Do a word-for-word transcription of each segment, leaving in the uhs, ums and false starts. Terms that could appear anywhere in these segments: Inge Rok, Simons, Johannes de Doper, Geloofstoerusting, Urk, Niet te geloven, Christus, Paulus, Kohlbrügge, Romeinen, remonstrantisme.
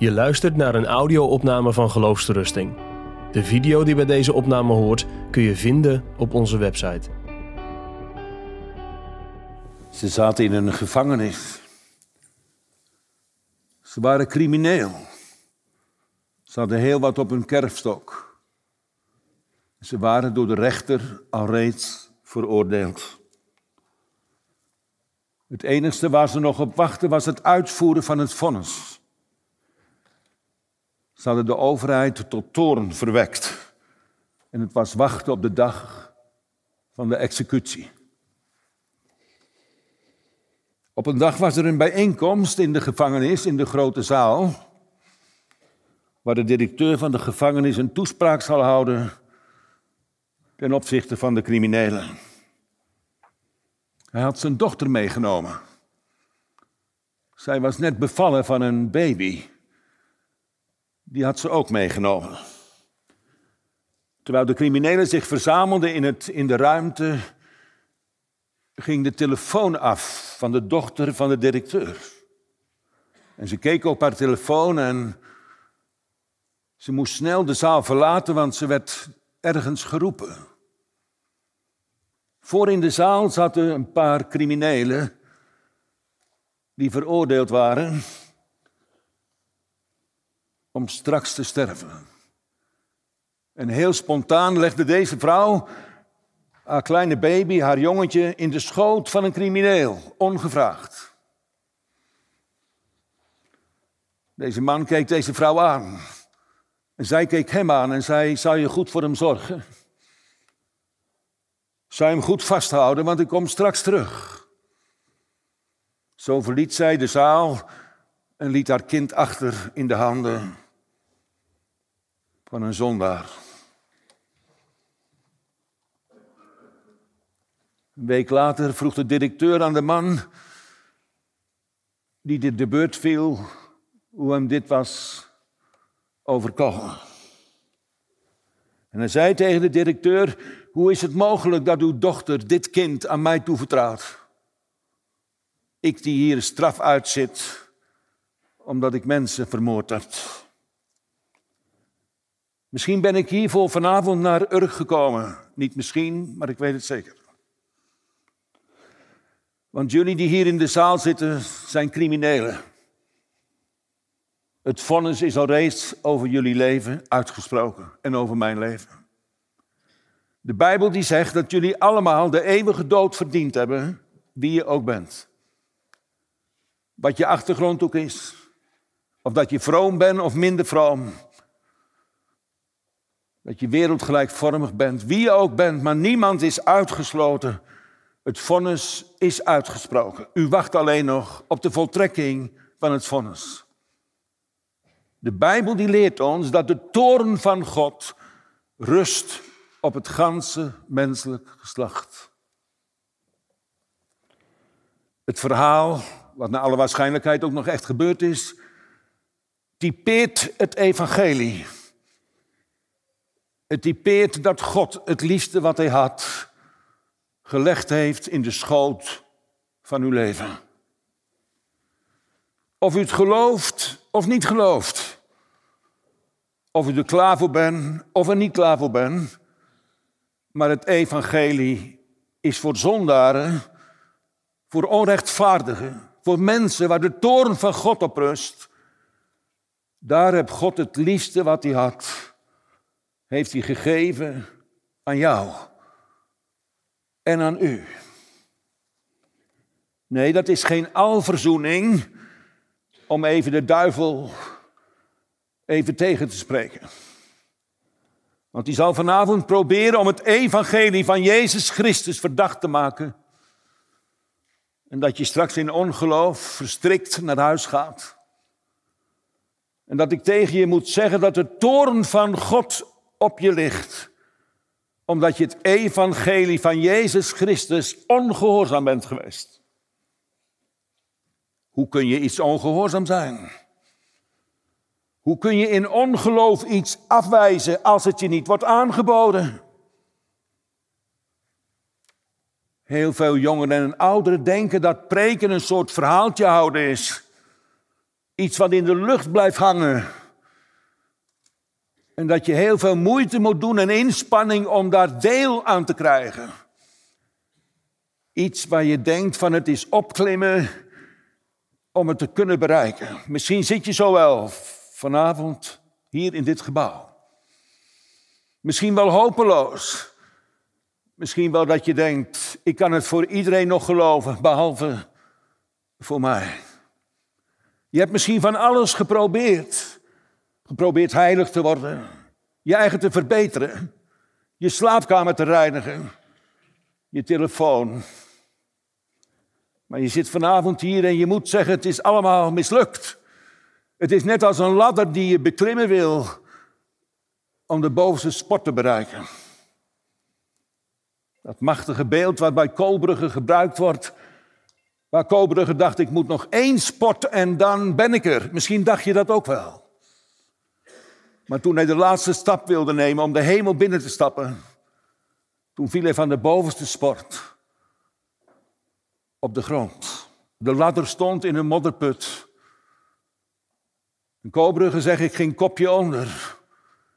Je luistert naar een audio-opname van Geloofstoerusting. De video die bij deze opname hoort kun je vinden op onze website. Ze zaten in een gevangenis. Ze waren crimineel. Ze hadden heel wat op hun kerfstok. Ze waren door de rechter al reeds veroordeeld. Het enigste waar ze nog op wachten was het uitvoeren van het vonnis. Ze hadden de overheid tot toorn verwekt. En het was wachten op de dag van de executie. Op een dag was er een bijeenkomst in de gevangenis, in de grote zaal, waar de directeur van de gevangenis een toespraak zal houden ten opzichte van de criminelen. Hij had zijn dochter meegenomen. Zij was net bevallen van een baby. Die had ze ook meegenomen. Terwijl de criminelen zich verzamelden in, het, in de ruimte, ging de telefoon af van de dochter van de directeur. En ze keek op haar telefoon en ze moest snel de zaal verlaten, want ze werd ergens geroepen. Voor in de zaal zaten een paar criminelen die veroordeeld waren om straks te sterven. En heel spontaan legde deze vrouw haar kleine baby, haar jongetje, in de schoot van een crimineel, ongevraagd. Deze man keek deze vrouw aan. En zij keek hem aan en zei, zou je goed voor hem zorgen? Zou je hem goed vasthouden, want ik kom straks terug. Zo verliet zij de zaal en liet haar kind achter in de handen van een zondaar. Een week later vroeg de directeur aan de man die dit de beurt viel, hoe hem dit was overkomen. En hij zei tegen de directeur, hoe is het mogelijk dat uw dochter dit kind aan mij toevertrouwt? Ik die hier straf uitzit, omdat ik mensen vermoord heb. Misschien ben ik hiervoor vanavond naar Urk gekomen. Niet misschien, maar ik weet het zeker. Want jullie die hier in de zaal zitten, zijn criminelen. Het vonnis is al reeds over jullie leven uitgesproken en over mijn leven. De Bijbel die zegt dat jullie allemaal de eeuwige dood verdiend hebben, wie je ook bent. Wat je achtergrond ook is. Of dat je vroom bent of minder vroom. Dat je wereldgelijkvormig bent, wie je ook bent, maar niemand is uitgesloten. Het vonnis is uitgesproken. U wacht alleen nog op de voltrekking van het vonnis. De Bijbel die leert ons dat de toorn van God rust op het ganse menselijk geslacht. Het verhaal, wat naar alle waarschijnlijkheid ook nog echt gebeurd is, typeert het evangelie. Het typeert dat God het liefste wat hij had gelegd heeft in de schoot van uw leven. Of u het gelooft of niet gelooft. Of u er klaar voor bent of er niet klaar voor bent. Maar het evangelie is voor zondaren, voor onrechtvaardigen, voor mensen waar de toorn van God op rust. Daar heb God het liefste wat hij had, heeft hij gegeven aan jou en aan u. Nee, dat is geen alverzoening om even de duivel even tegen te spreken. Want die zal vanavond proberen om het evangelie van Jezus Christus verdacht te maken. En dat je straks in ongeloof verstrikt naar huis gaat. En dat ik tegen je moet zeggen dat de toorn van God op je ligt. Omdat je het evangelie van Jezus Christus ongehoorzaam bent geweest. Hoe kun je iets ongehoorzaam zijn? Hoe kun je in ongeloof iets afwijzen als het je niet wordt aangeboden? Heel veel jongeren en ouderen denken dat preken een soort verhaaltje houden is. Iets wat in de lucht blijft hangen. En dat je heel veel moeite moet doen en inspanning om daar deel aan te krijgen. Iets waar je denkt van het is opklimmen om het te kunnen bereiken. Misschien zit je zo wel vanavond hier in dit gebouw. Misschien wel hopeloos. Misschien wel dat je denkt, ik kan het voor iedereen nog geloven, behalve voor mij. Je hebt misschien van alles geprobeerd. Geprobeerd heilig te worden. Je eigen te verbeteren. Je slaapkamer te reinigen. Je telefoon. Maar je zit vanavond hier en je moet zeggen, het is allemaal mislukt. Het is net als een ladder die je beklimmen wil om de bovenste sport te bereiken. Dat machtige beeld wat bij Kohlbrügge gebruikt wordt. Waar Kohlbrügge dacht, ik moet nog één sport en dan ben ik er. Misschien dacht je dat ook wel. Maar toen hij de laatste stap wilde nemen om de hemel binnen te stappen, toen viel hij van de bovenste sport op de grond. De ladder stond in een modderput. En Kohlbrügge zegt, ik ging kopje onder.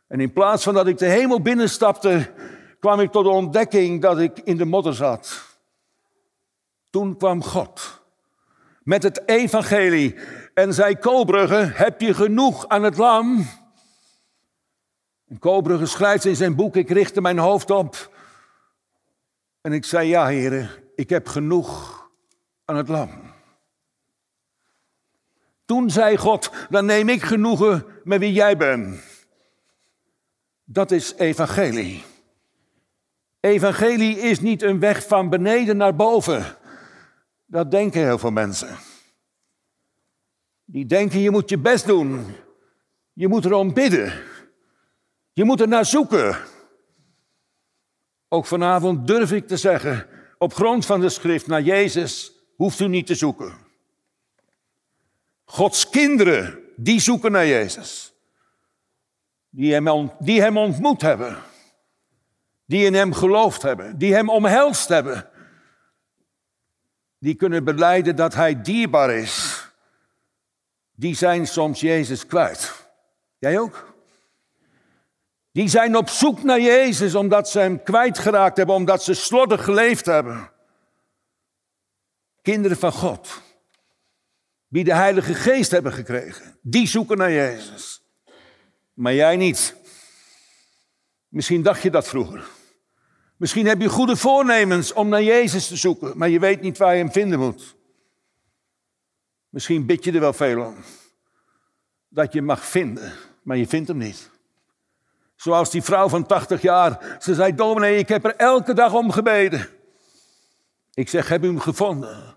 En in plaats van dat ik de hemel binnenstapte, kwam ik tot de ontdekking dat ik in de modder zat. Toen kwam God met het evangelie en zei Kohlbrügge, heb je genoeg aan het lam? En Kohlbrügge schrijft in zijn boek, ik richtte mijn hoofd op. En ik zei, ja heren, ik heb genoeg aan het lam. Toen zei God, dan neem ik genoegen met wie jij bent. Dat is evangelie. Evangelie is niet een weg van beneden naar boven. Dat denken heel veel mensen. Die denken, je moet je best doen. Je moet erom bidden. Je moet er naar zoeken. Ook vanavond durf ik te zeggen, op grond van de schrift, naar Jezus hoeft u niet te zoeken. Gods kinderen, die zoeken naar Jezus. Die hem, die hem ontmoet hebben. Die in hem geloofd hebben. Die hem omhelst hebben. Die kunnen belijden dat hij dierbaar is. Die zijn soms Jezus kwijt. Jij ook? Die zijn op zoek naar Jezus omdat ze hem kwijtgeraakt hebben, omdat ze slordig geleefd hebben. Kinderen van God, die de Heilige Geest hebben gekregen, die zoeken naar Jezus. Maar jij niet. Misschien dacht je dat vroeger. Misschien heb je goede voornemens om naar Jezus te zoeken, maar je weet niet waar je hem vinden moet. Misschien bid je er wel veel om. Dat je hem mag vinden, maar je vindt hem niet. Zoals die vrouw van tachtig jaar, ze zei, dominee, ik heb er elke dag om gebeden. Ik zeg, heb u hem gevonden?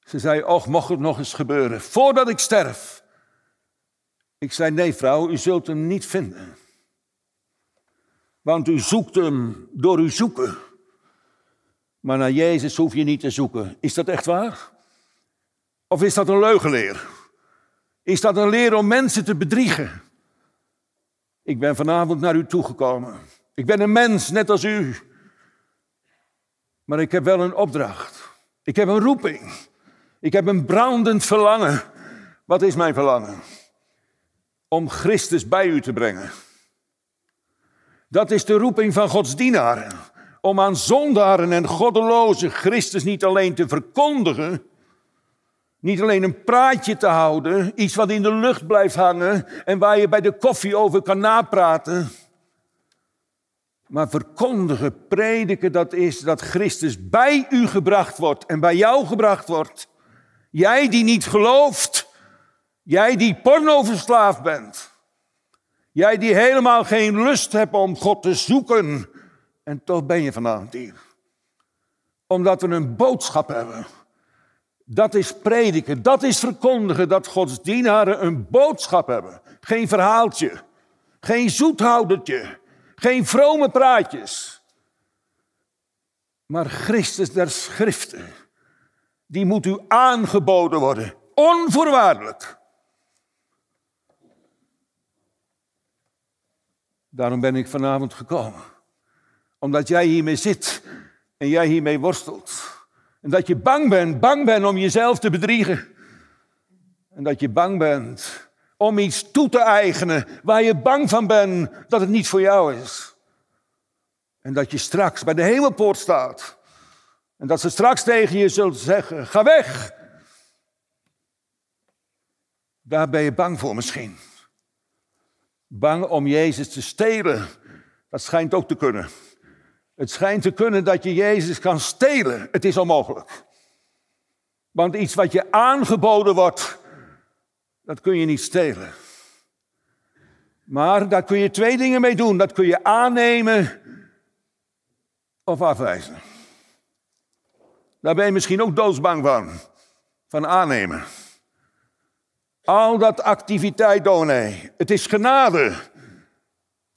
Ze zei, och, mocht het nog eens gebeuren, voordat ik sterf. Ik zei, nee vrouw, u zult hem niet vinden. Want u zoekt hem door uw zoeken. Maar naar Jezus hoef je niet te zoeken. Is dat echt waar? Of is dat een leugenleer? Is dat een leer om mensen te bedriegen? Ik ben vanavond naar u toegekomen. Ik ben een mens, net als u. Maar ik heb wel een opdracht. Ik heb een roeping. Ik heb een brandend verlangen. Wat is mijn verlangen? Om Christus bij u te brengen. Dat is de roeping van Gods dienaren. Om aan zondaren en goddelozen Christus niet alleen te verkondigen. Niet alleen een praatje te houden. Iets wat in de lucht blijft hangen. En waar je bij de koffie over kan napraten. Maar verkondigen, prediken, dat is dat Christus bij u gebracht wordt. En bij jou gebracht wordt. Jij die niet gelooft. Jij die pornoverslaafd bent. Jij die helemaal geen lust hebt om God te zoeken. En toch ben je vanavond hier. Omdat we een boodschap hebben. Dat is prediken, dat is verkondigen dat Gods dienaren een boodschap hebben. Geen verhaaltje, geen zoethoudertje, geen vrome praatjes. Maar Christus der Schriften, die moet u aangeboden worden, onvoorwaardelijk. Daarom ben ik vanavond gekomen. Omdat jij hiermee zit en jij hiermee worstelt. En dat je bang bent, bang bent om jezelf te bedriegen. En dat je bang bent om iets toe te eigenen waar je bang van bent dat het niet voor jou is. En dat je straks bij de hemelpoort staat. En dat ze straks tegen je zullen zeggen, ga weg. Daar ben je bang voor misschien. Bang om Jezus te stelen. Dat schijnt ook te kunnen. Het schijnt te kunnen dat je Jezus kan stelen. Het is onmogelijk. Want iets wat je aangeboden wordt, dat kun je niet stelen. Maar daar kun je twee dingen mee doen. Dat kun je aannemen of afwijzen. Daar ben je misschien ook doodsbang van. Van aannemen. Al dat activiteit, dominee. Het is genade.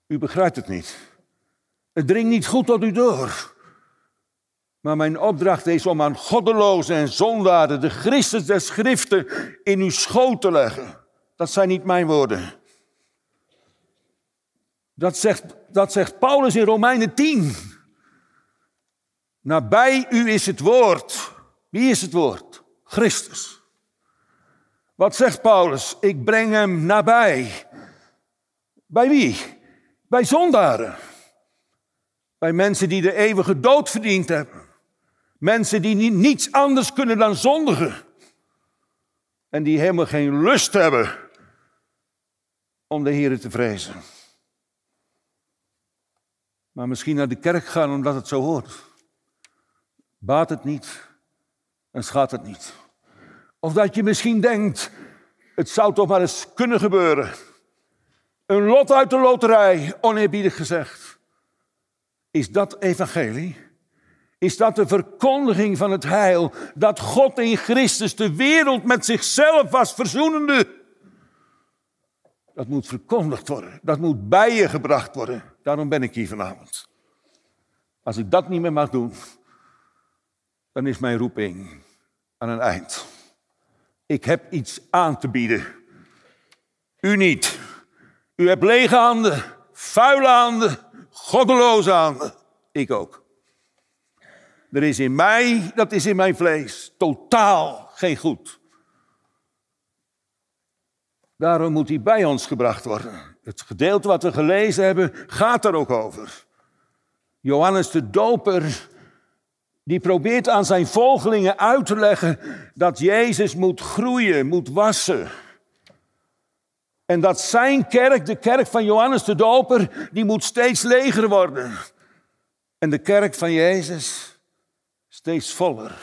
U begrijpt het niet. Het dringt niet goed tot u door. Maar mijn opdracht is om aan goddelozen en zondaren de Christus der Schriften in uw schoot te leggen. Dat zijn niet mijn woorden. Dat zegt, dat zegt Paulus in Romeinen tien. Nabij u is het woord. Wie is het woord? Christus. Wat zegt Paulus? Ik breng hem nabij. Bij wie? Bij zondaren. Bij mensen die de eeuwige dood verdiend hebben. Mensen die niets anders kunnen dan zondigen. En die helemaal geen lust hebben om de Heere te vrezen. Maar misschien naar de kerk gaan omdat het zo hoort. Baat het niet en schaadt het niet. Of dat je misschien denkt, het zou toch maar eens kunnen gebeuren. Een lot uit de loterij, oneerbiedig gezegd. Is dat evangelie? Is dat de verkondiging van het heil, dat God in Christus de wereld met zichzelf was verzoenende? Dat moet verkondigd worden, dat moet bij je gebracht worden. Daarom ben ik hier vanavond. Als ik dat niet meer mag doen, dan is mijn roeping aan een eind. Ik heb iets aan te bieden. U niet. U hebt lege handen, vuile handen, goddeloze handen. Ik ook. Er is in mij, dat is in mijn vlees, totaal geen goed. Daarom moet hij bij ons gebracht worden. Het gedeelte wat we gelezen hebben, gaat er ook over. Johannes de Doper, die probeert aan zijn volgelingen uit te leggen dat Jezus moet groeien, moet wassen. En dat zijn kerk, de kerk van Johannes de Doper, die moet steeds leger worden. En de kerk van Jezus steeds voller.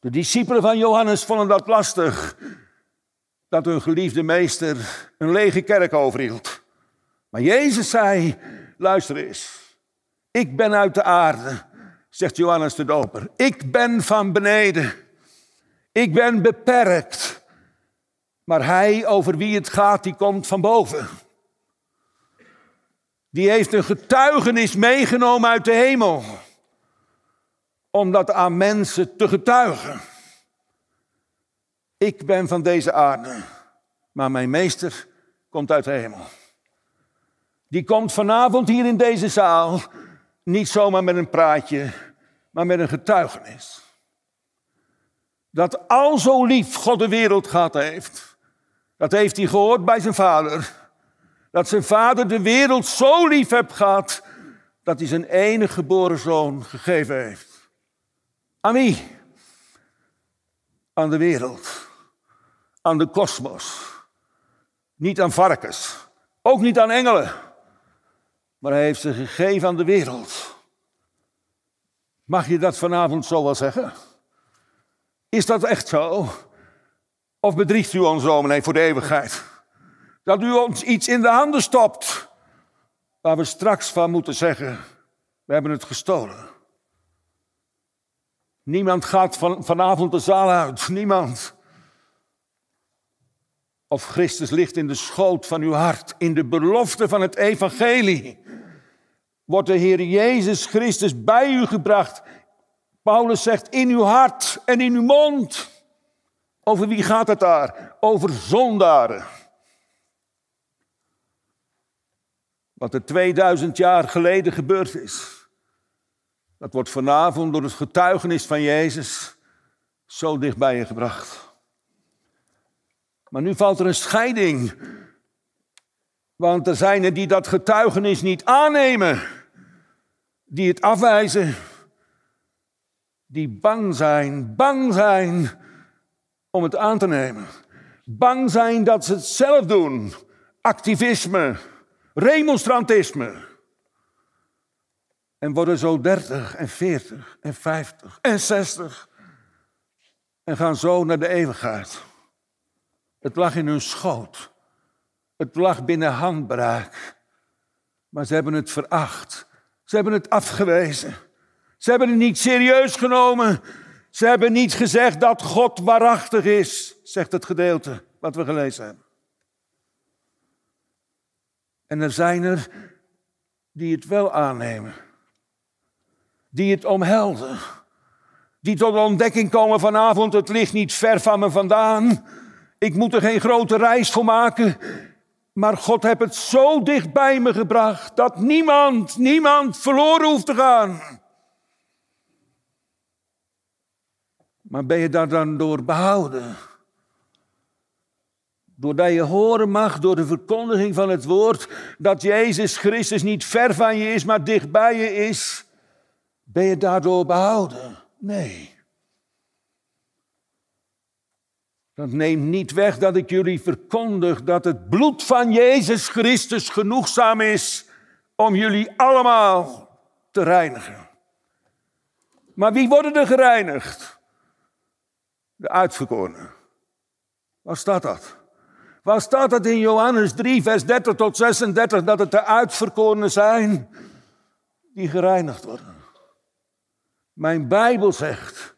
De discipelen van Johannes vonden dat lastig, dat hun geliefde meester een lege kerk overhield. Maar Jezus zei, luister eens, ik ben uit de aarde. Zegt Johannes de Doper, ik ben van beneden, ik ben beperkt, maar hij over wie het gaat, die komt van boven. Die heeft een getuigenis meegenomen uit de hemel, om dat aan mensen te getuigen. Ik ben van deze aarde, maar mijn meester komt uit de hemel. Die komt vanavond hier in deze zaal. Niet zomaar met een praatje, maar met een getuigenis. Dat al zo lief God de wereld gehad heeft. Dat heeft hij gehoord bij zijn vader. Dat zijn vader de wereld zo lief heeft gehad, dat hij zijn enige geboren zoon gegeven heeft. Aan wie? Aan de wereld. Aan de kosmos. Niet aan varkens. Ook niet aan engelen. Maar hij heeft ze gegeven aan de wereld. Mag je dat vanavond zo wel zeggen? Is dat echt zo? Of bedriegt u ons, dominee, voor de eeuwigheid? Dat u ons iets in de handen stopt, waar we straks van moeten zeggen, we hebben het gestolen. Niemand gaat van, vanavond de zaal uit, niemand. Of Christus ligt in de schoot van uw hart, in de belofte van het evangelie. Wordt de Heer Jezus Christus bij u gebracht. Paulus zegt, in uw hart en in uw mond. Over wie gaat het daar? Over zondaren. Wat er tweeduizend jaar geleden gebeurd is. Dat wordt vanavond door het getuigenis van Jezus zo dicht bij je gebracht. Maar nu valt er een scheiding. Want er zijn er die dat getuigenis niet aannemen. Die het afwijzen. Die bang zijn, bang zijn om het aan te nemen. Bang zijn dat ze het zelf doen. Activisme, remonstrantisme. En worden zo dertig en veertig en vijftig en zestig. En gaan zo naar de eeuwigheid. Het lag in hun schoot. Het lag binnen handbereik. Maar ze hebben het veracht. Ze hebben het afgewezen. Ze hebben het niet serieus genomen. Ze hebben niet gezegd dat God waarachtig is, zegt het gedeelte wat we gelezen hebben. En er zijn er die het wel aannemen. Die het omhelzen. Die tot de ontdekking komen vanavond, het ligt niet ver van me vandaan. Ik moet er geen grote reis voor maken. Maar God heeft het zo dicht bij me gebracht dat niemand, niemand verloren hoeft te gaan. Maar ben je daar dan door behouden? Doordat je horen mag door de verkondiging van het woord dat Jezus Christus niet ver van je is, maar dicht bij je is. Ben je daardoor behouden? Nee. Dat neemt niet weg dat ik jullie verkondig dat het bloed van Jezus Christus genoegzaam is om jullie allemaal te reinigen. Maar wie worden er gereinigd? De uitverkorenen. Waar staat dat? Waar staat dat in Johannes drie, vers dertig tot zesendertig, dat het de uitverkorenen zijn die gereinigd worden? Mijn Bijbel zegt,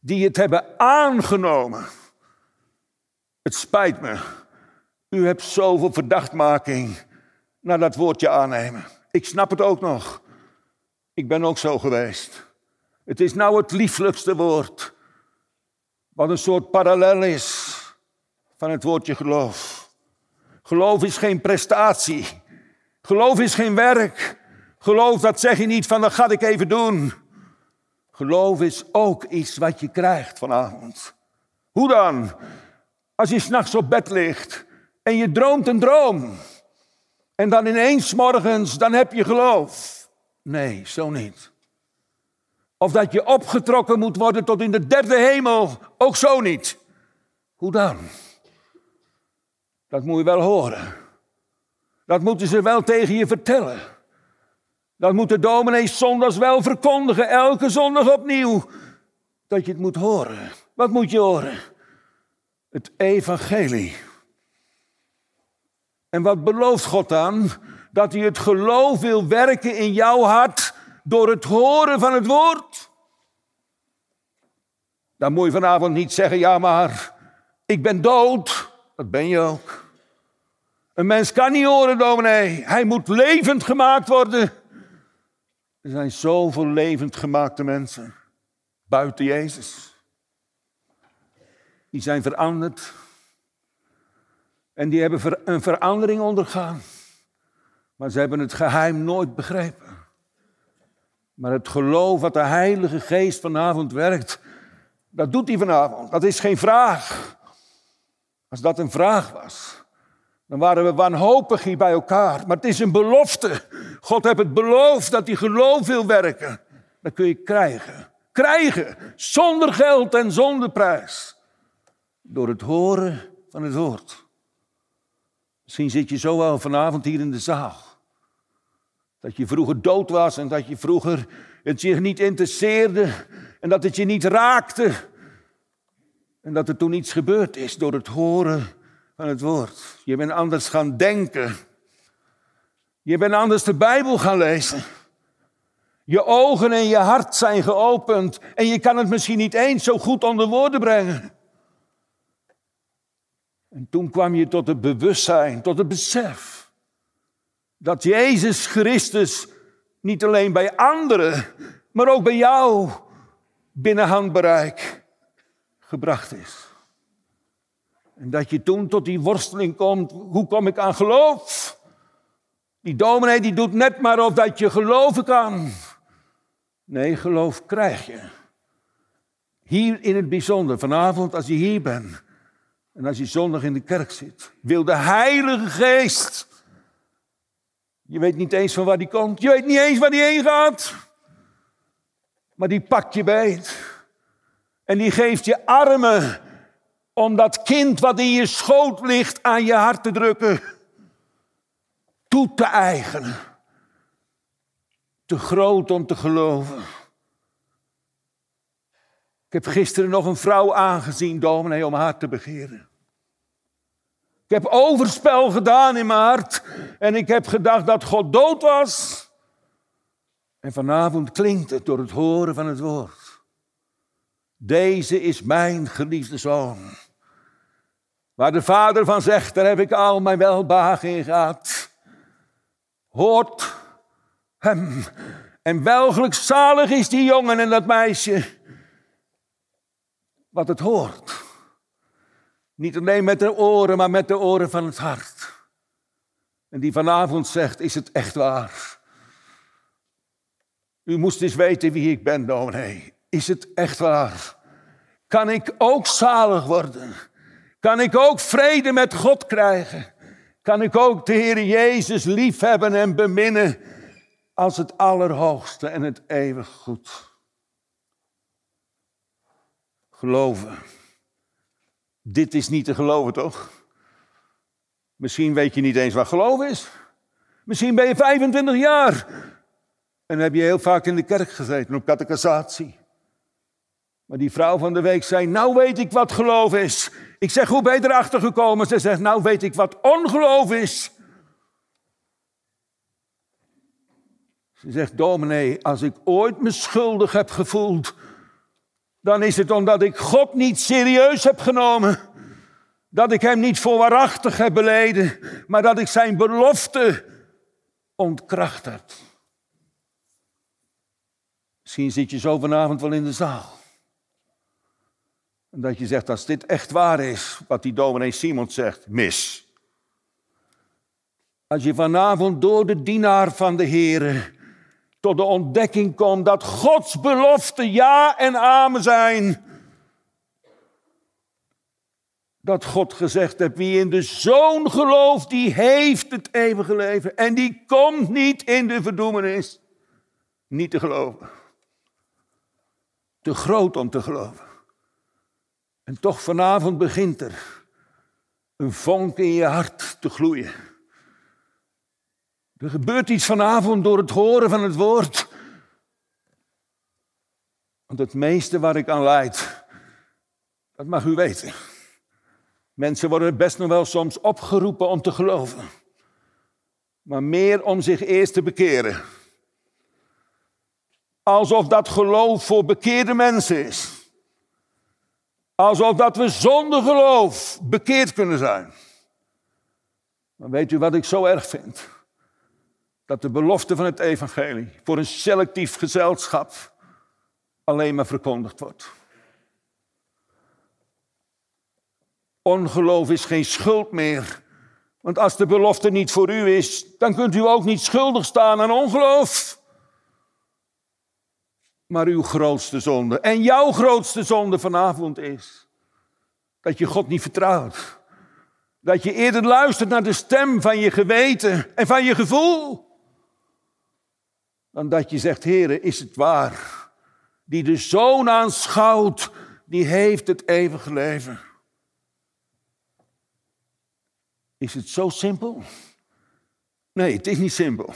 die het hebben aangenomen. Het spijt me, u hebt zoveel verdachtmaking naar dat woordje aannemen. Ik snap het ook nog. Ik ben ook zo geweest. Het is nou het lieflijkste woord. Wat een soort parallel is van het woordje geloof. Geloof is geen prestatie. Geloof is geen werk. Geloof, dat zeg je niet van dat ga ik even doen. Geloof is ook iets wat je krijgt vanavond. Hoe dan? Als je 's nachts op bed ligt en je droomt een droom. En dan ineens morgens, dan heb je geloof. Nee, zo niet. Of dat je opgetrokken moet worden tot in de derde hemel. Ook zo niet. Hoe dan? Dat moet je wel horen. Dat moeten ze wel tegen je vertellen. Dat moeten dominees zondags wel verkondigen. Elke zondag opnieuw. Dat je het moet horen. Wat moet je horen? Het evangelie. En wat belooft God dan? Dat hij het geloof wil werken in jouw hart door het horen van het woord. Dan moet je vanavond niet zeggen, ja maar, ik ben dood. Dat ben je ook. Een mens kan niet horen, dominee. Hij moet levend gemaakt worden. Er zijn zoveel levend gemaakte mensen buiten Jezus. Die zijn veranderd. En die hebben een verandering ondergaan. Maar ze hebben het geheim nooit begrepen. Maar het geloof wat de Heilige Geest vanavond werkt, dat doet hij vanavond. Dat is geen vraag. Als dat een vraag was, dan waren we wanhopig hier bij elkaar. Maar het is een belofte. God heeft het beloofd dat hij geloof wil werken. Dat kun je krijgen. Krijgen, zonder geld en zonder prijs. Door het horen van het woord. Misschien zit je zo wel vanavond hier in de zaal. Dat je vroeger dood was en dat je vroeger het je niet interesseerde en dat het je niet raakte. En dat er toen iets gebeurd is door het horen van het woord. Je bent anders gaan denken. Je bent anders de Bijbel gaan lezen. Je ogen en je hart zijn geopend en je kan het misschien niet eens zo goed onder woorden brengen. En toen kwam je tot het bewustzijn, tot het besef. Dat Jezus Christus niet alleen bij anderen, maar ook bij jou binnen handbereik gebracht is. En dat je toen tot die worsteling komt, hoe kom ik aan geloof? Die dominee die doet net maar of dat je geloven kan. Nee, geloof krijg je. Hier in het bijzonder, vanavond als je hier bent, En als je zondag in de kerk zit, wil de Heilige Geest. Je weet niet eens van waar die komt. Je weet niet eens waar die heen gaat. Maar die pakt je beet. En die geeft je armen om dat kind wat in je schoot ligt aan je hart te drukken. Toe te eigenen. Te groot om te geloven. Ik heb gisteren nog een vrouw aangezien, dominee, om haar te begeren. Ik heb overspel gedaan in mijn hart. En ik heb gedacht dat God dood was. En vanavond klinkt het door het horen van het woord. Deze is mijn geliefde zoon. Waar de vader van zegt, daar heb ik al mijn welbehagen in gehad. Hoort hem. En welgelukzalig is die jongen en dat meisje. Wat het hoort. Niet alleen met de oren, maar met de oren van het hart. En die vanavond zegt, is het echt waar? U moest eens weten wie ik ben, dominee. Is het echt waar? Kan ik ook zalig worden? Kan ik ook vrede met God krijgen? Kan ik ook de Heer Jezus liefhebben en beminnen als het allerhoogste en het eeuwig goed? Geloven. Dit is niet te geloven, toch? Misschien weet je niet eens wat geloven is. Misschien ben je vijfentwintig jaar... En heb je heel vaak in de kerk gezeten, op catechisatie. Maar die vrouw van de week zei, nou weet ik wat geloof is. Ik zeg, hoe ben je erachter gekomen? Ze zegt, nou weet ik wat ongeloof is. Ze zegt, dominee, als ik ooit me schuldig heb gevoeld, dan is het omdat ik God niet serieus heb genomen. Dat ik hem niet voor waarachtig heb beleden, maar dat ik zijn belofte ontkracht heb. Misschien zit je zo vanavond wel in de zaal. En dat je zegt, als dit echt waar is, wat die dominee Simons zegt, mis. Als je vanavond door de dienaar van de Here tot de ontdekking komt dat Gods beloften ja en amen zijn. Dat God gezegd heeft, wie in de Zoon gelooft, die heeft het eeuwige leven. En die komt niet in de verdoemenis. Niet te geloven. Te groot om te geloven. En toch vanavond begint er een vonk in je hart te gloeien. Er gebeurt iets vanavond door het horen van het woord. Want het meeste waar ik aan lijd, dat mag u weten. Mensen worden best nog wel soms opgeroepen om te geloven. Maar meer om zich eerst te bekeren. Alsof dat geloof voor bekeerde mensen is. Alsof dat we zonder geloof bekeerd kunnen zijn. Maar weet u wat ik zo erg vind? Dat de belofte van het evangelie voor een selectief gezelschap alleen maar verkondigd wordt. Ongeloof is geen schuld meer. Want als de belofte niet voor u is, dan kunt u ook niet schuldig staan aan ongeloof. Maar uw grootste zonde en jouw grootste zonde vanavond is dat je God niet vertrouwt. Dat je eerder luistert naar de stem van je geweten en van je gevoel. Dan dat je zegt, Heere, is het waar? Die de Zoon aanschouwt, die heeft het eeuwige leven. Is het zo simpel? Nee, het is niet simpel.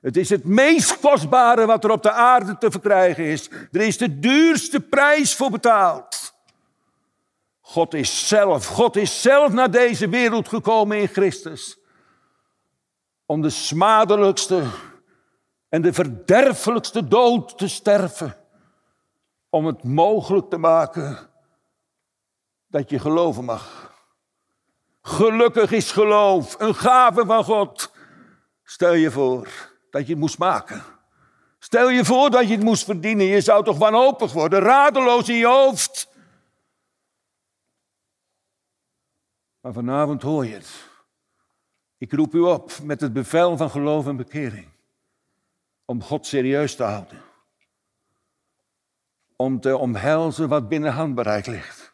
Het is het meest kostbare wat er op de aarde te verkrijgen is. Er is de duurste prijs voor betaald. God is zelf, God is zelf naar deze wereld gekomen in Christus. Om de smadelijkste en de verderfelijkste dood te sterven. Om het mogelijk te maken dat je geloven mag. Gelukkig is geloof een gave van God. Stel je voor dat je het moest maken. Stel je voor dat je het moest verdienen. Je zou toch wanhopig worden, radeloos in je hoofd. Maar vanavond hoor je het. Ik roep u op met het bevel van geloof en bekering. Om God serieus te houden. Om te omhelzen wat binnen handbereik ligt.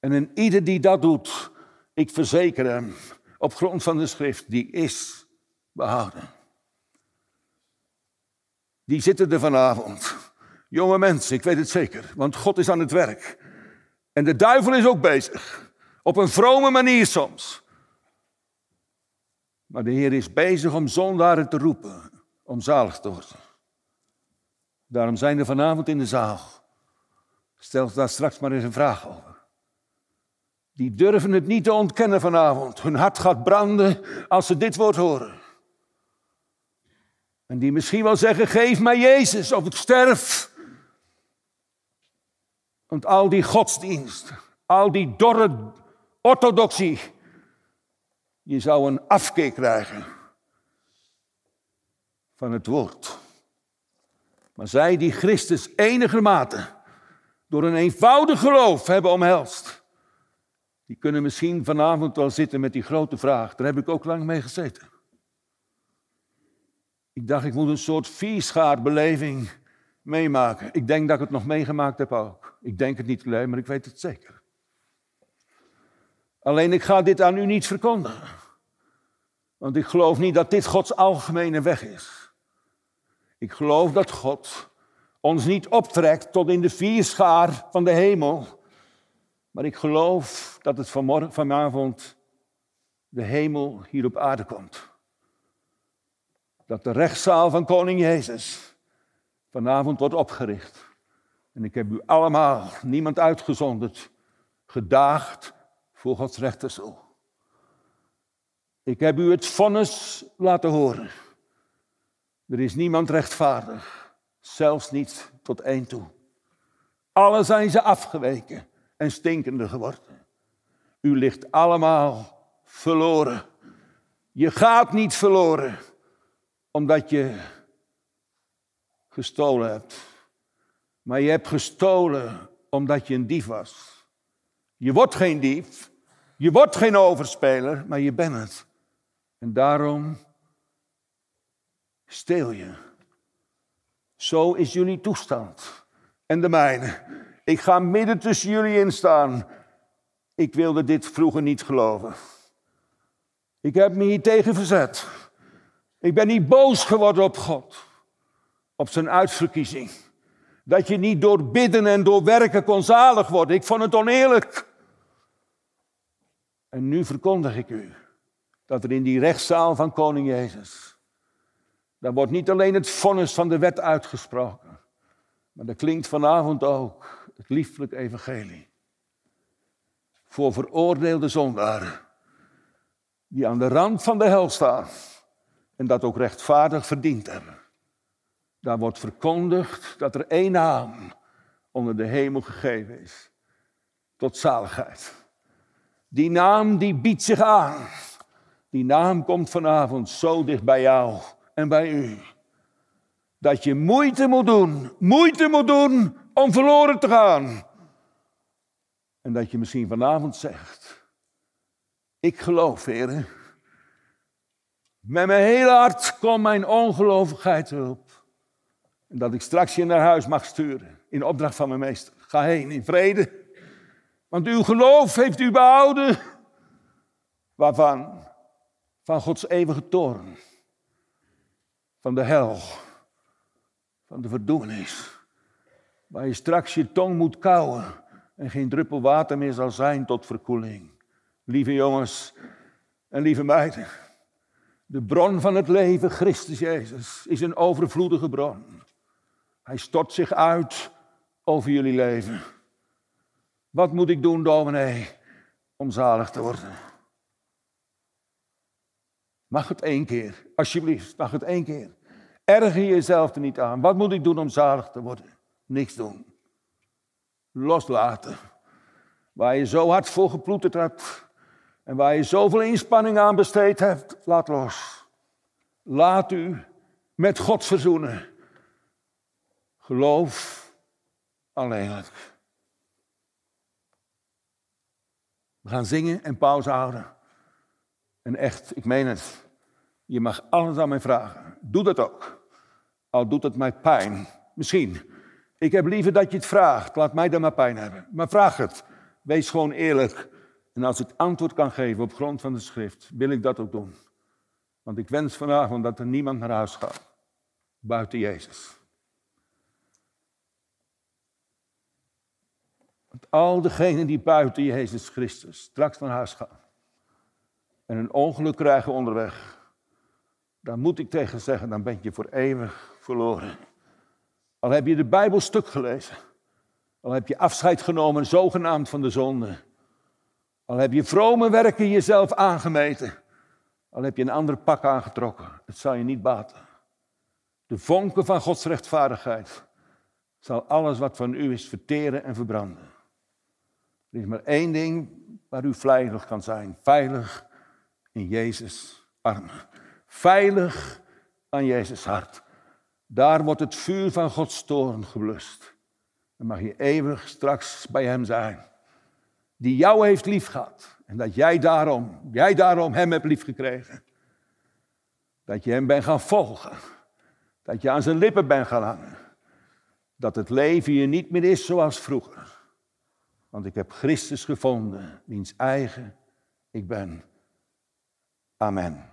En een ieder die dat doet, ik verzeker hem, op grond van de schrift, die is behouden. Die zitten er vanavond. Jonge mensen, ik weet het zeker, want God is aan het werk. En de duivel is ook bezig, op een vrome manier soms. Maar de Heer is bezig om zondaren te roepen, om zalig te worden. Daarom zijn er vanavond in de zaal. Stel daar straks maar eens een vraag over. Die durven het niet te ontkennen vanavond. Hun hart gaat branden als ze dit woord horen. En die misschien wel zeggen, geef mij Jezus of ik sterf. Want al die godsdienst, al die dorre orthodoxie, je zou een afkeer krijgen van het woord. Maar zij die Christus enigermate door een eenvoudig geloof hebben omhelst, die kunnen misschien vanavond wel zitten met die grote vraag. Daar heb ik ook lang mee gezeten. Ik dacht, ik moet een soort vierschaarbeleving meemaken. Ik denk dat ik het nog meegemaakt heb ook. Ik denk het niet alleen, maar ik weet het zeker. Alleen ik ga dit aan u niet verkondigen. Want ik geloof niet dat dit Gods algemene weg is. Ik geloof dat God ons niet optrekt tot in de vierschaar van de hemel. Maar ik geloof dat het vanmorgen, vanavond de hemel hier op aarde komt. Dat de rechtszaal van koning Jezus vanavond wordt opgericht. En ik heb u allemaal, niemand uitgezonderd, gedaagd voor Gods rechterstoel. Ik heb u het vonnis laten horen. Er is niemand rechtvaardig, zelfs niet tot één toe. Alle zijn ze afgeweken en stinkende geworden. U ligt allemaal verloren. Je gaat niet verloren, omdat je gestolen hebt. Maar je hebt gestolen omdat je een dief was. Je wordt geen dief, je wordt geen overspeler, maar je bent het. En daarom steel je. Zo is jullie toestand en de mijne. Ik ga midden tussen jullie in staan. Ik wilde dit vroeger niet geloven. Ik heb me hier tegen verzet. Ik ben niet boos geworden op God, op zijn uitverkiezing. Dat je niet door bidden en door werken kon zalig worden. Ik vond het oneerlijk. En nu verkondig ik u dat er in die rechtszaal van koning Jezus, daar wordt niet alleen het vonnis van de wet uitgesproken, maar dat klinkt vanavond ook het lieflijk evangelie. Voor veroordeelde zondaren die aan de rand van de hel staan en dat ook rechtvaardig verdiend hebben. Daar wordt verkondigd dat er één naam onder de hemel gegeven is. Tot zaligheid. Die naam die biedt zich aan. Die naam komt vanavond zo dicht bij jou en bij u. Dat je moeite moet doen. Moeite moet doen om verloren te gaan. En dat je misschien vanavond zegt. Ik geloof, Heer. Met mijn hele hart komt mijn ongelovigheid op. En dat ik straks je naar huis mag sturen, in opdracht van mijn meester. Ga heen in vrede, want uw geloof heeft u behouden. Waarvan? Van Gods eeuwige toorn. Van de hel. Van de verdoemenis. Waar je straks je tong moet kauwen en geen druppel water meer zal zijn tot verkoeling. Lieve jongens en lieve meiden. De bron van het leven, Christus Jezus, is een overvloedige bron. Hij stort zich uit over jullie leven. Wat moet ik doen, dominee, om zalig te worden? Mag het één keer, alsjeblieft, mag het één keer. Erger jezelf er niet aan. Wat moet ik doen om zalig te worden? Niks doen. Loslaten. Waar je zo hard voor geploeterd hebt en waar je zoveel inspanning aan besteed hebt, laat los. Laat u met God verzoenen. Geloof alleenlijk. We gaan zingen en pauze houden. En echt, ik meen het. Je mag alles aan mij vragen. Doe dat ook. Al doet het mij pijn. Misschien. Ik heb liever dat je het vraagt. Laat mij dan maar pijn hebben. Maar vraag het. Wees gewoon eerlijk. En als ik antwoord kan geven op grond van de schrift, wil ik dat ook doen. Want ik wens vanavond dat er niemand naar huis gaat, buiten Jezus. Want al degenen die buiten Jezus Christus straks naar huis gaan en een ongeluk krijgen onderweg, daar moet ik tegen zeggen, dan ben je voor eeuwig verloren. Al heb je de Bijbel stuk gelezen, al heb je afscheid genomen zogenaamd van de zonde, al heb je vrome werken jezelf aangemeten, al heb je een ander pak aangetrokken, het zal je niet baten. De vonken van Gods rechtvaardigheid zal alles wat van u is verteren en verbranden. Er is maar één ding waar u veilig kan zijn. Veilig in Jezus' armen. Veilig aan Jezus' hart. Daar wordt het vuur van Gods toorn geblust. Dan mag je eeuwig straks bij hem zijn. Die jou heeft lief gehad. En dat jij daarom, jij daarom hem hebt lief gekregen. Dat je hem bent gaan volgen. Dat je aan zijn lippen bent gaan hangen. Dat het leven je niet meer is zoals vroeger. Want ik heb Christus gevonden, wiens eigen ik ben. Amen.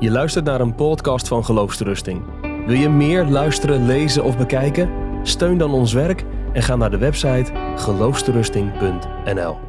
Je luistert naar een podcast van Geloofstoerusting. Wil je meer luisteren, lezen of bekijken? Steun dan ons werk en ga naar de website geloofstoerusting punt n l.